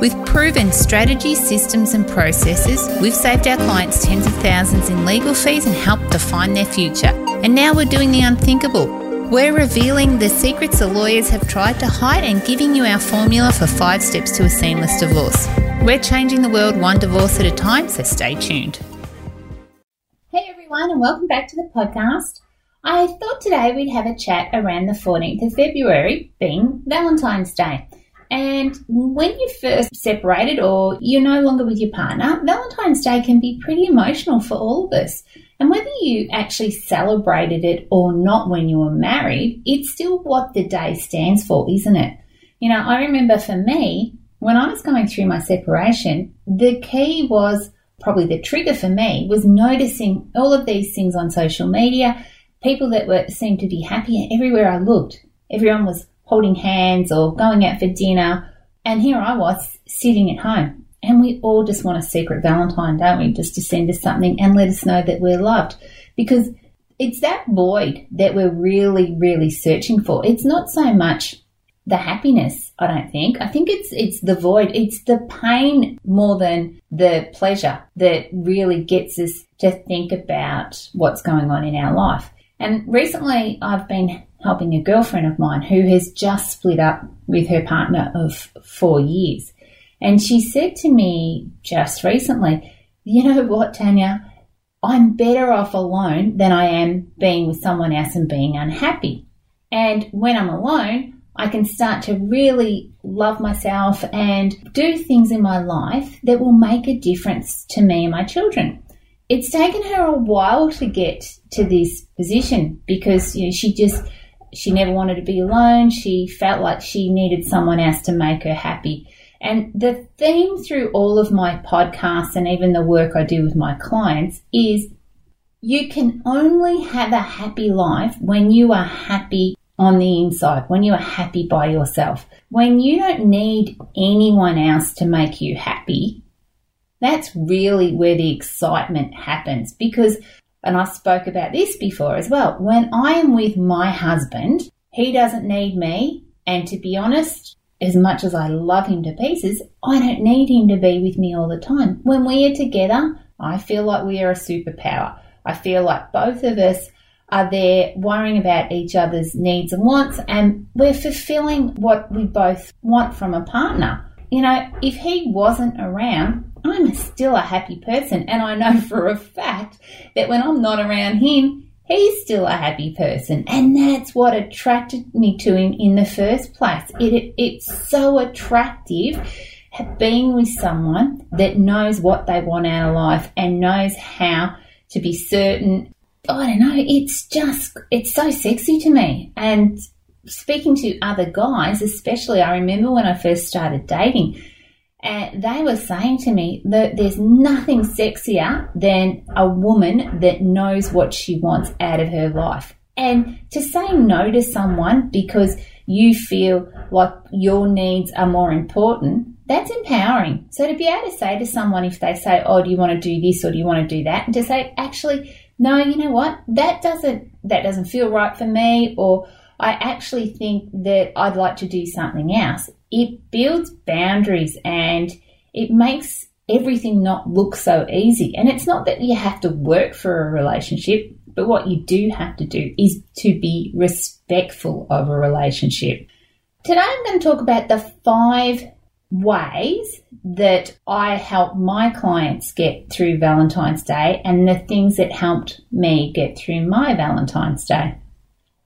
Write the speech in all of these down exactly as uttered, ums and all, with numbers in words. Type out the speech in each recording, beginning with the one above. With proven strategies, systems and processes, we've saved our clients tens of thousands in legal fees and helped define their future. And now we're doing the unthinkable. We're revealing the secrets the lawyers have tried to hide and giving you our formula for five steps to a seamless divorce. We're changing the world one divorce at a time, so stay tuned. Hey everyone, and welcome back to the podcast. I thought today we'd have a chat around the fourteenth of February, being Valentine's Day. And when you first separated or you're no longer with your partner, Valentine's Day can be pretty emotional for all of us. And whether you actually celebrated it or not when you were married, it's still what the day stands for, isn't it? You know, I remember for me, when I was going through my separation, the key was, probably the trigger for me, was noticing all of these things on social media, people that were seemed to be happy everywhere I looked. Everyone was holding hands or going out for dinner, and here I was sitting at home. And we all just want a secret Valentine, don't we? Just to send us something and let us know that we're loved, because it's that void that we're really, really searching for. It's not so much the happiness, I don't think. I think it's it's the void. It's the pain more than the pleasure that really gets us to think about what's going on in our life. And recently I've been helping a girlfriend of mine who has just split up with her partner of four years. And she said to me just recently, you know what, Tanya, I'm better off alone than I am being with someone else and being unhappy. And when I'm alone, I can start to really love myself and do things in my life that will make a difference to me and my children. It's taken her a while to get to this position because, you know, she just... she never wanted to be alone. She felt like she needed someone else to make her happy. And the theme through all of my podcasts and even the work I do with my clients is you can only have a happy life when you are happy on the inside, when you are happy by yourself, when you don't need anyone else to make you happy. That's really where the excitement happens, because and I spoke about this before as well. When I am with my husband, he doesn't need me. And to be honest, as much as I love him to pieces, I don't need him to be with me all the time. When we are together, I feel like we are a superpower. I feel like both of us are there worrying about each other's needs and wants, and we're fulfilling what we both want from a partner. You know, if he wasn't around, I'm still a happy person, and I know for a fact that when I'm not around him, he's still a happy person, and that's what attracted me to him in the first place. It, it it's so attractive being with someone that knows what they want out of life and knows how to be certain. I don't know, it's just, it's so sexy to me. And speaking to other guys, especially, I remember when I first started dating, and they were saying to me that there's nothing sexier than a woman that knows what she wants out of her life. And to say no to someone because you feel like your needs are more important, that's empowering. So to be able to say to someone, if they say, oh, do you want to do this or do you want to do that? And to say, actually, no, you know what? That doesn't, that doesn't feel right for me, or I actually think that I'd like to do something else. It builds boundaries and it makes everything not look so easy. And it's not that you have to work for a relationship, but what you do have to do is to be respectful of a relationship. Today I'm going to talk about the five ways that I help my clients get through Valentine's Day and the things that helped me get through my Valentine's Day.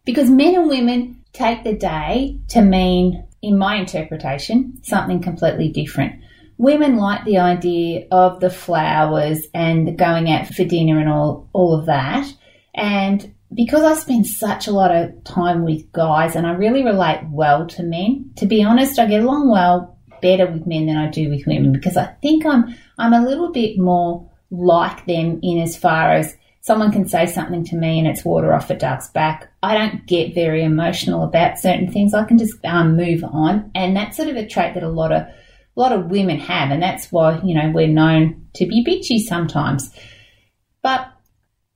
Because men and women take the day to mean, in my interpretation, something completely different. Women like the idea of the flowers and the going out for dinner and all, all of that. And because I spend such a lot of time with guys and I really relate well to men, to be honest, I get along well better with men than I do with women, because I think I'm I'm a little bit more like them in as far as someone can say something to me and it's water off a duck's back. I don't get very emotional about certain things. I can just um, move on. And that's sort of a trait that a lot of a lot of women have, and that's why, you know, we're known to be bitchy sometimes. But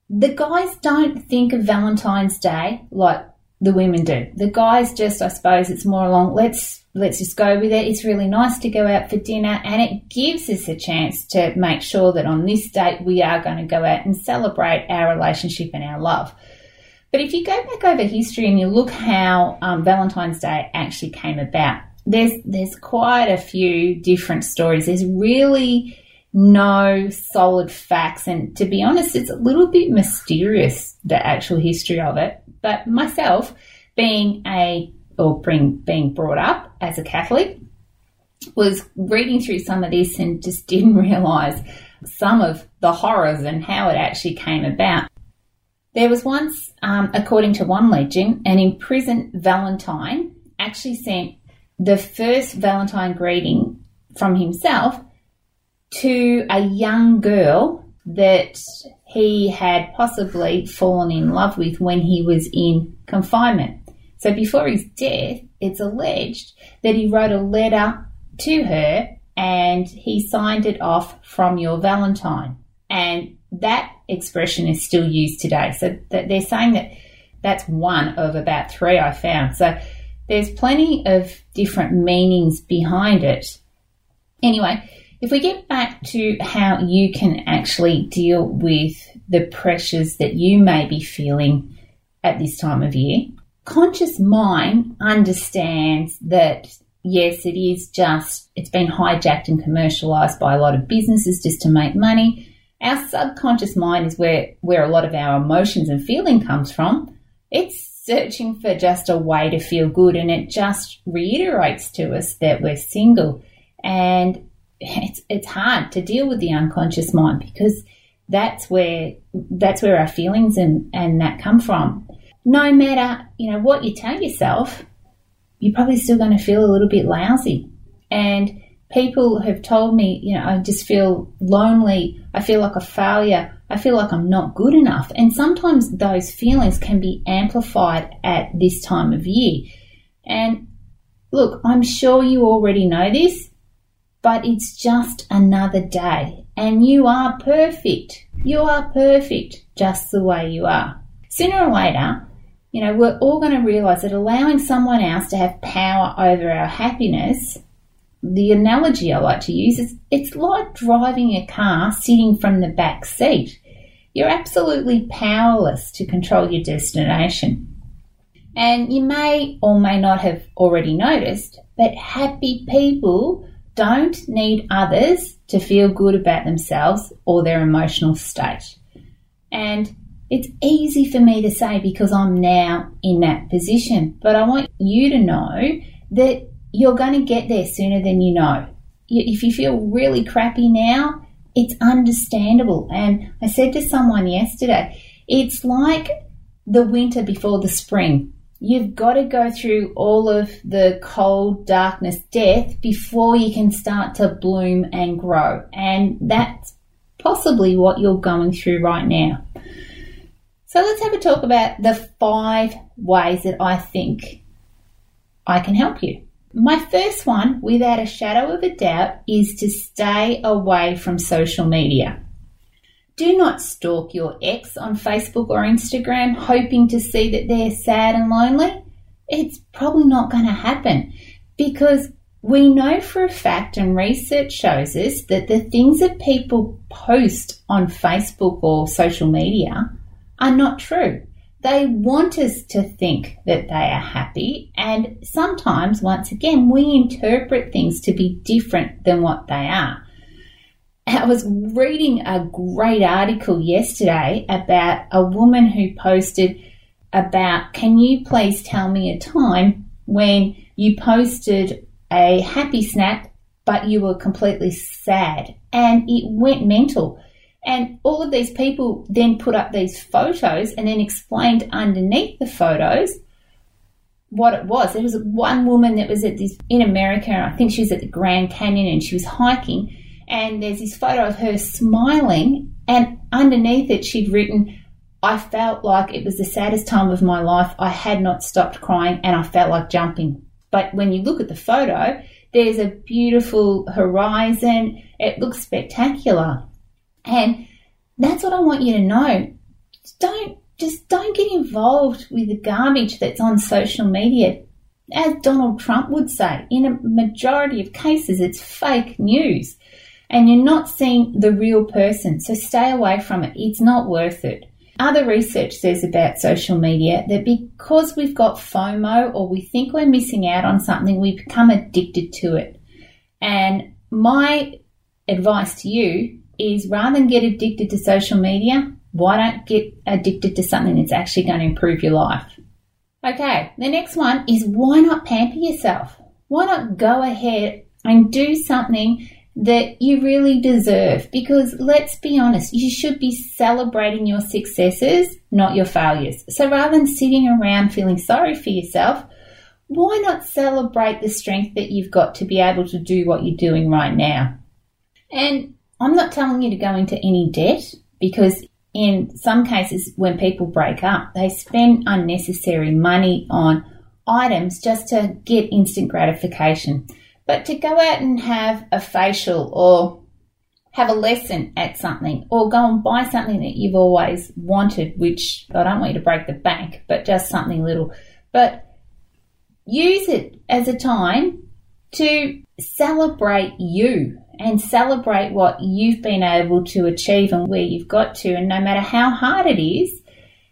the guys don't think of Valentine's Day like the women do. The guys just, I suppose, it's more along, let's let's just go with it. It's really nice to go out for dinner, and it gives us a chance to make sure that on this date we are going to go out and celebrate our relationship and our love. But if you go back over history and you look how um, Valentine's Day actually came about, there's there's quite a few different stories. There's really no solid facts, and to be honest, it's a little bit mysterious, the actual history of it. But myself, being a or being, being brought up as a Catholic, was reading through some of this and just didn't realise some of the horrors and how it actually came about. There was once, um, according to one legend, an imprisoned Valentine actually sent the first Valentine greeting from himself to a young girl that he had possibly fallen in love with when he was in confinement. So before his death, it's alleged that he wrote a letter to her and he signed it off, "From your Valentine." And that expression is still used today. So that they're saying that that's one of about three I found. So there's plenty of different meanings behind it. Anyway, if we get back to how you can actually deal with the pressures that you may be feeling at this time of year, conscious mind understands that, yes, it is just, it's been hijacked and commercialized by a lot of businesses just to make money. Our subconscious mind is where, where a lot of our emotions and feeling comes from. It's searching for just a way to feel good, and it just reiterates to us that we're single, and It's it's hard to deal with the unconscious mind because that's where that's where our feelings and, and that come from. No matter, you know, what you tell yourself, you're probably still going to feel a little bit lousy. And people have told me, you know, I just feel lonely. I feel like a failure. I feel like I'm not good enough. And sometimes those feelings can be amplified at this time of year. And look, I'm sure you already know this, but it's just another day, and you are perfect. You are perfect just the way you are. Sooner or later, you know, we're all going to realise that allowing someone else to have power over our happiness, the analogy I like to use is it's like driving a car sitting from the back seat. You're absolutely powerless to control your destination. And you may or may not have already noticed, but happy people don't need others to feel good about themselves or their emotional state. And it's easy for me to say because I'm now in that position, but I want you to know that you're going to get there sooner than you know. If you feel really crappy now, it's understandable. And I said to someone yesterday, it's like the winter before the spring. You've got to go through all of the cold, darkness, death before you can start to bloom and grow. And that's possibly what you're going through right now. So let's have a talk about the five ways that I think I can help you. My first one, without a shadow of a doubt, is to stay away from social media. Do not stalk your ex on Facebook or Instagram hoping to see that they're sad and lonely. It's probably not going to happen because we know for a fact, and research shows us, that the things that people post on Facebook or social media are not true. They want us to think that they are happy, and sometimes, once again, we interpret things to be different than what they are. I was reading a great article yesterday about a woman who posted about, can you please tell me a time when you posted a happy snap but you were completely sad? And it went mental. And all of these people then put up these photos and then explained underneath the photos what it was. There was one woman that was at this in America, and I think she was at the Grand Canyon, and she was hiking. and there's this photo of her smiling, and underneath it she'd written, I felt like it was the saddest time of my life. I had not stopped crying and I felt like jumping. But when you look at the photo, there's a beautiful horizon. It looks spectacular. And that's what I want you to know. Don't just don't get involved with the garbage that's on social media. As Donald Trump would say, in a majority of cases, it's fake news and you're not seeing the real person. So stay away from it. It's not worth it. Other research says about social media that because we've got FOMO, or we think we're missing out on something, we become addicted to it. And my advice to you is, rather than get addicted to social media, why don't get addicted to something that's actually going to improve your life? Okay, the next one is, why not pamper yourself? Why not go ahead and do something that you really deserve? Because let's be honest, you should be celebrating your successes, not your failures. So rather than sitting around feeling sorry for yourself, why not celebrate the strength that you've got to be able to do what you're doing right now? And I'm not telling you to go into any debt, because in some cases when people break up, they spend unnecessary money on items just to get instant gratification. But to go out and have a facial, or have a lesson at something, or go and buy something that you've always wanted, which I don't want you to break the bank, but just something little. But use it as a time to celebrate you and celebrate what you've been able to achieve and where you've got to. And no matter how hard it is,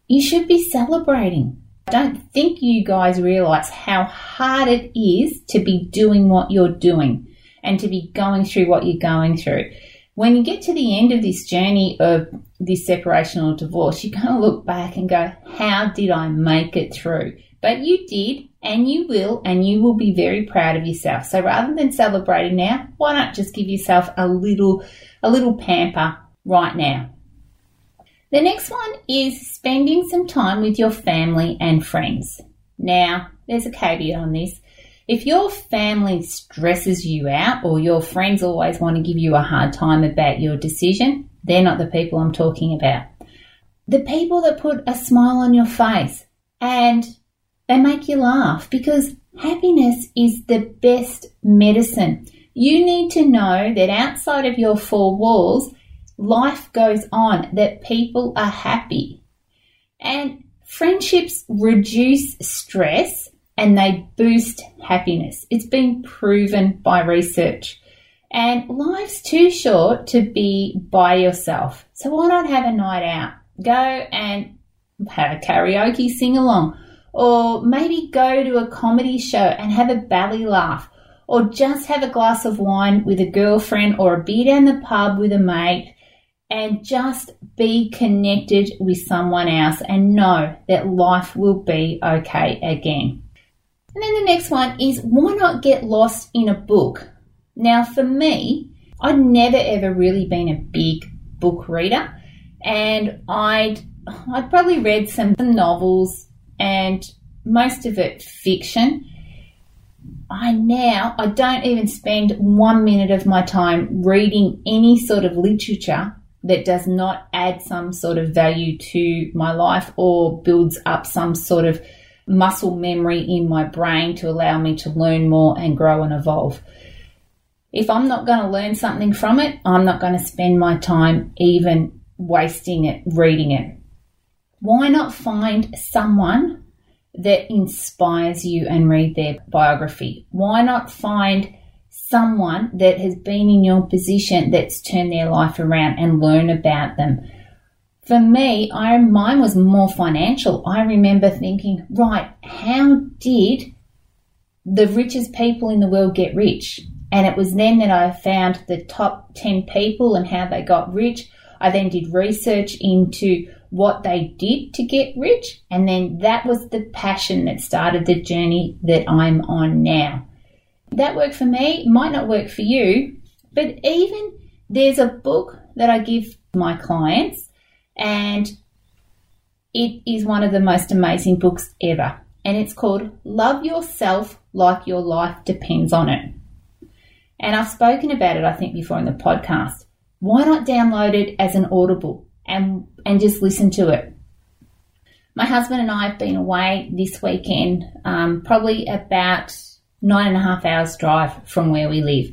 you should be celebrating. I don't think you guys realize how hard it is to be doing what you're doing and to be going through what you're going through. When you get to the end of this journey of this separation or divorce, you're going to look back and go, how did I make it through? But you did, and you will, and you will be very proud of yourself. So rather than celebrating now, why not just give yourself a little, a little pamper right now? The next one is spending some time with your family and friends. Now, there's a caveat on this. If your family stresses you out, or your friends always want to give you a hard time about your decision, they're not the people I'm talking about. The people that put a smile on your face and they make you laugh, because happiness is the best medicine. You need to know that outside of your four walls, life goes on, that people are happy. And friendships reduce stress and they boost happiness. It's been proven by research. And life's too short to be by yourself. So why not have a night out? Go and have a karaoke sing-along, or maybe go to a comedy show and have a belly laugh, or just have a glass of wine with a girlfriend, or a beer down the pub with a mate. And just be connected with someone else and know that life will be okay again. And then the next one is, why not get lost in a book? Now for me, I'd never ever really been a big book reader, and I'd, I'd probably read some novels and most of it fiction. I now, I don't even spend one minute of my time reading any sort of literature that does not add some sort of value to my life or builds up some sort of muscle memory in my brain to allow me to learn more and grow and evolve. If I'm not going to learn something from it, I'm not going to spend my time even wasting it, reading it. Why not find someone that inspires you and read their biography? Why not find someone that has been in your position that's turned their life around and learn about them? For me, I, mine was more financial. I remember thinking, right, how did the richest people in the world get rich? And it was then that I found the top ten people and how they got rich. I then did research into what they did to get rich, and then that was the passion that started the journey that I'm on now. That worked for me, might not work for you, but even there's a book that I give my clients, and it is one of the most amazing books ever, and it's called Love Yourself Like Your Life Depends on It. And I've spoken about it, I think, before in the podcast. Why not download it as an Audible and, and just listen to it? My husband and I have been away this weekend, um, probably about nine and a half hours drive from where we live.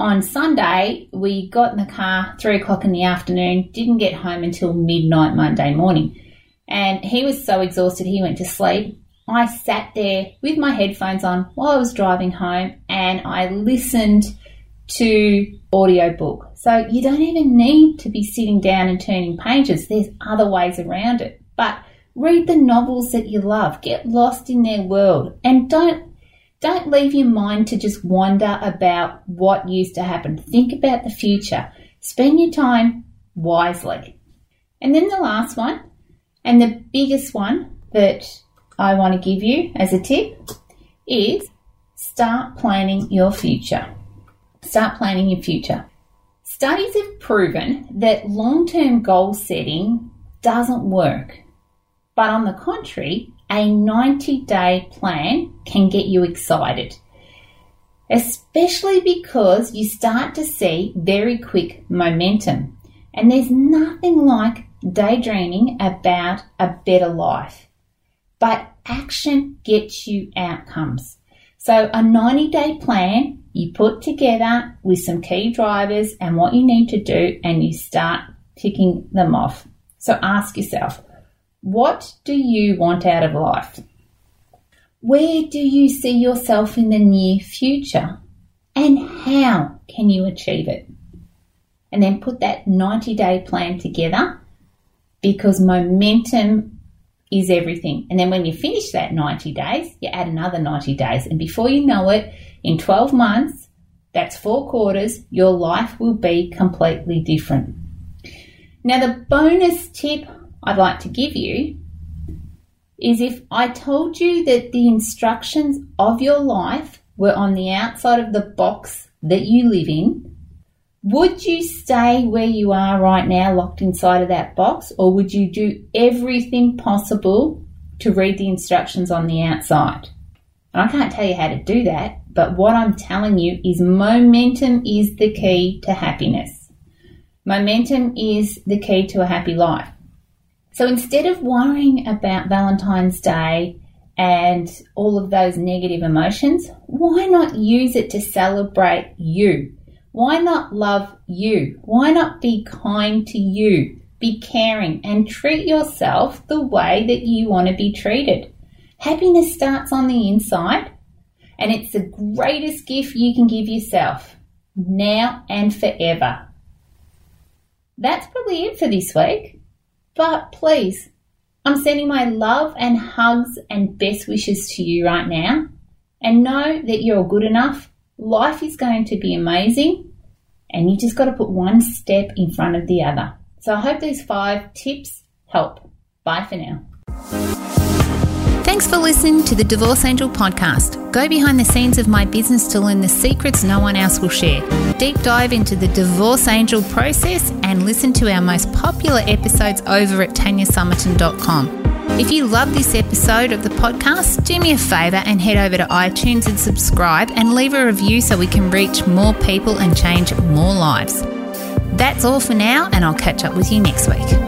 On Sunday, we got in the car, three o'clock in the afternoon, didn't get home until midnight Monday morning. And he was so exhausted, he went to sleep. I sat there with my headphones on while I was driving home, and I listened to audiobook. So you don't even need to be sitting down and turning pages. There's other ways around it. But read the novels that you love. Get lost in their world. And don't Don't leave your mind to just wander about what used to happen. Think about the future. Spend your time wisely. And then the last one, and the biggest one that I want to give you as a tip, is start planning your future. Start planning your future. Studies have proven that long-term goal setting doesn't work. But on the contrary, a ninety-day plan can get you excited, especially because you start to see very quick momentum. And there's nothing like daydreaming about a better life, but action gets you outcomes. So a ninety-day plan you put together with some key drivers and what you need to do, and you start ticking them off. So ask yourself, what do you want out of life? Where do you see yourself in the near future? And how can you achieve it? And then put that ninety-day plan together, because momentum is everything. And then when you finish that ninety days, you add another ninety days. And before you know it, in twelve months, that's four quarters, your life will be completely different. Now, the bonus tip I'd like to give you is, if I told you that the instructions of your life were on the outside of the box that you live in, would you stay where you are right now, locked inside of that box, or would you do everything possible to read the instructions on the outside? And I can't tell you how to do that, but what I'm telling you is momentum is the key to happiness. Momentum is the key to a happy life. So instead of worrying about Valentine's Day and all of those negative emotions, why not use it to celebrate you? Why not love you? Why not be kind to you? Be caring and treat yourself the way that you want to be treated. Happiness starts on the inside, and it's the greatest gift you can give yourself now and forever. That's probably it for this week. But please, I'm sending my love and hugs and best wishes to you right now. And know that you're good enough. Life is going to be amazing. And you just got to put one step in front of the other. So I hope these five tips help. Bye for now. Thanks for listening to the Divorce Angel podcast. Go behind the scenes of my business to learn the secrets no one else will share. Deep dive into the Divorce Angel process and listen to our most popular episodes over at tanya summerton dot com. If you love this episode of the podcast, do me a favour and head over to iTunes and subscribe and leave a review so we can reach more people and change more lives. That's all for now, and I'll catch up with you next week.